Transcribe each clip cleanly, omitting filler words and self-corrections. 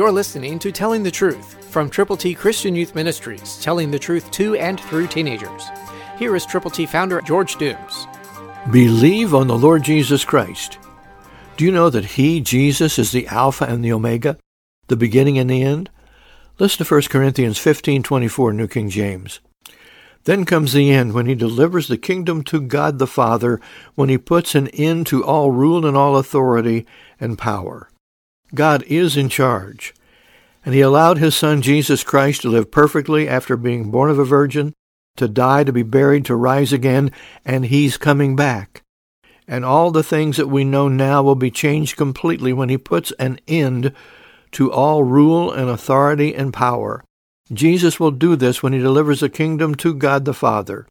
You're listening to Telling the Truth from Triple T Christian Youth Ministries, telling the truth to and through teenagers. Here is Triple T founder George Dooms. Believe on the Lord Jesus Christ. Do you know that He, Jesus, is the Alpha and the Omega, the beginning and the end? Listen to 1 Corinthians 15:24, New King James. Then comes the end, when He delivers the kingdom to God the Father, when He puts an end to all rule and all authority and power. God is in charge, and He allowed His Son Jesus Christ to live perfectly after being born of a virgin, to die, to be buried, to rise again, and He's coming back. And all the things that we know now will be changed completely when He puts an end to all rule and authority and power. Jesus will do this when He delivers the kingdom to God the Father.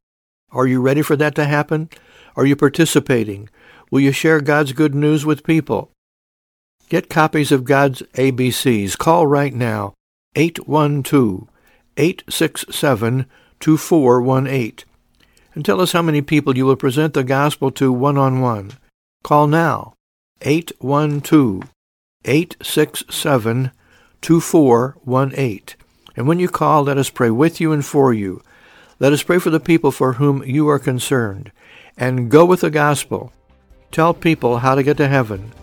Are you ready for that to happen? Are you participating? Will you share God's good news with people? Get copies of God's ABCs. Call right now, 812-867-2418, and tell us how many people you will present the gospel to one-on-one. Call now, 812-867-2418. And when you call, let us pray with you and for you. Let us pray for the people for whom you are concerned. And go with the gospel. Tell people how to get to heaven.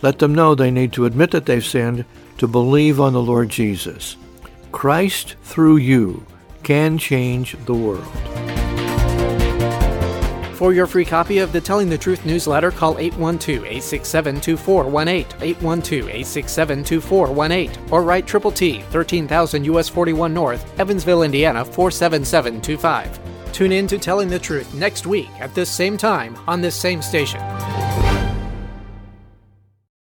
Let them know they need to admit that they've sinned, to believe on the Lord Jesus. Christ through you can change the world. For your free copy of the Telling the Truth newsletter, call 812-867-2418, 812-867-2418, or write Triple T, 13,000 U.S. 41 North, Evansville, Indiana, 47725. Tune in to Telling the Truth next week at this same time on this same station.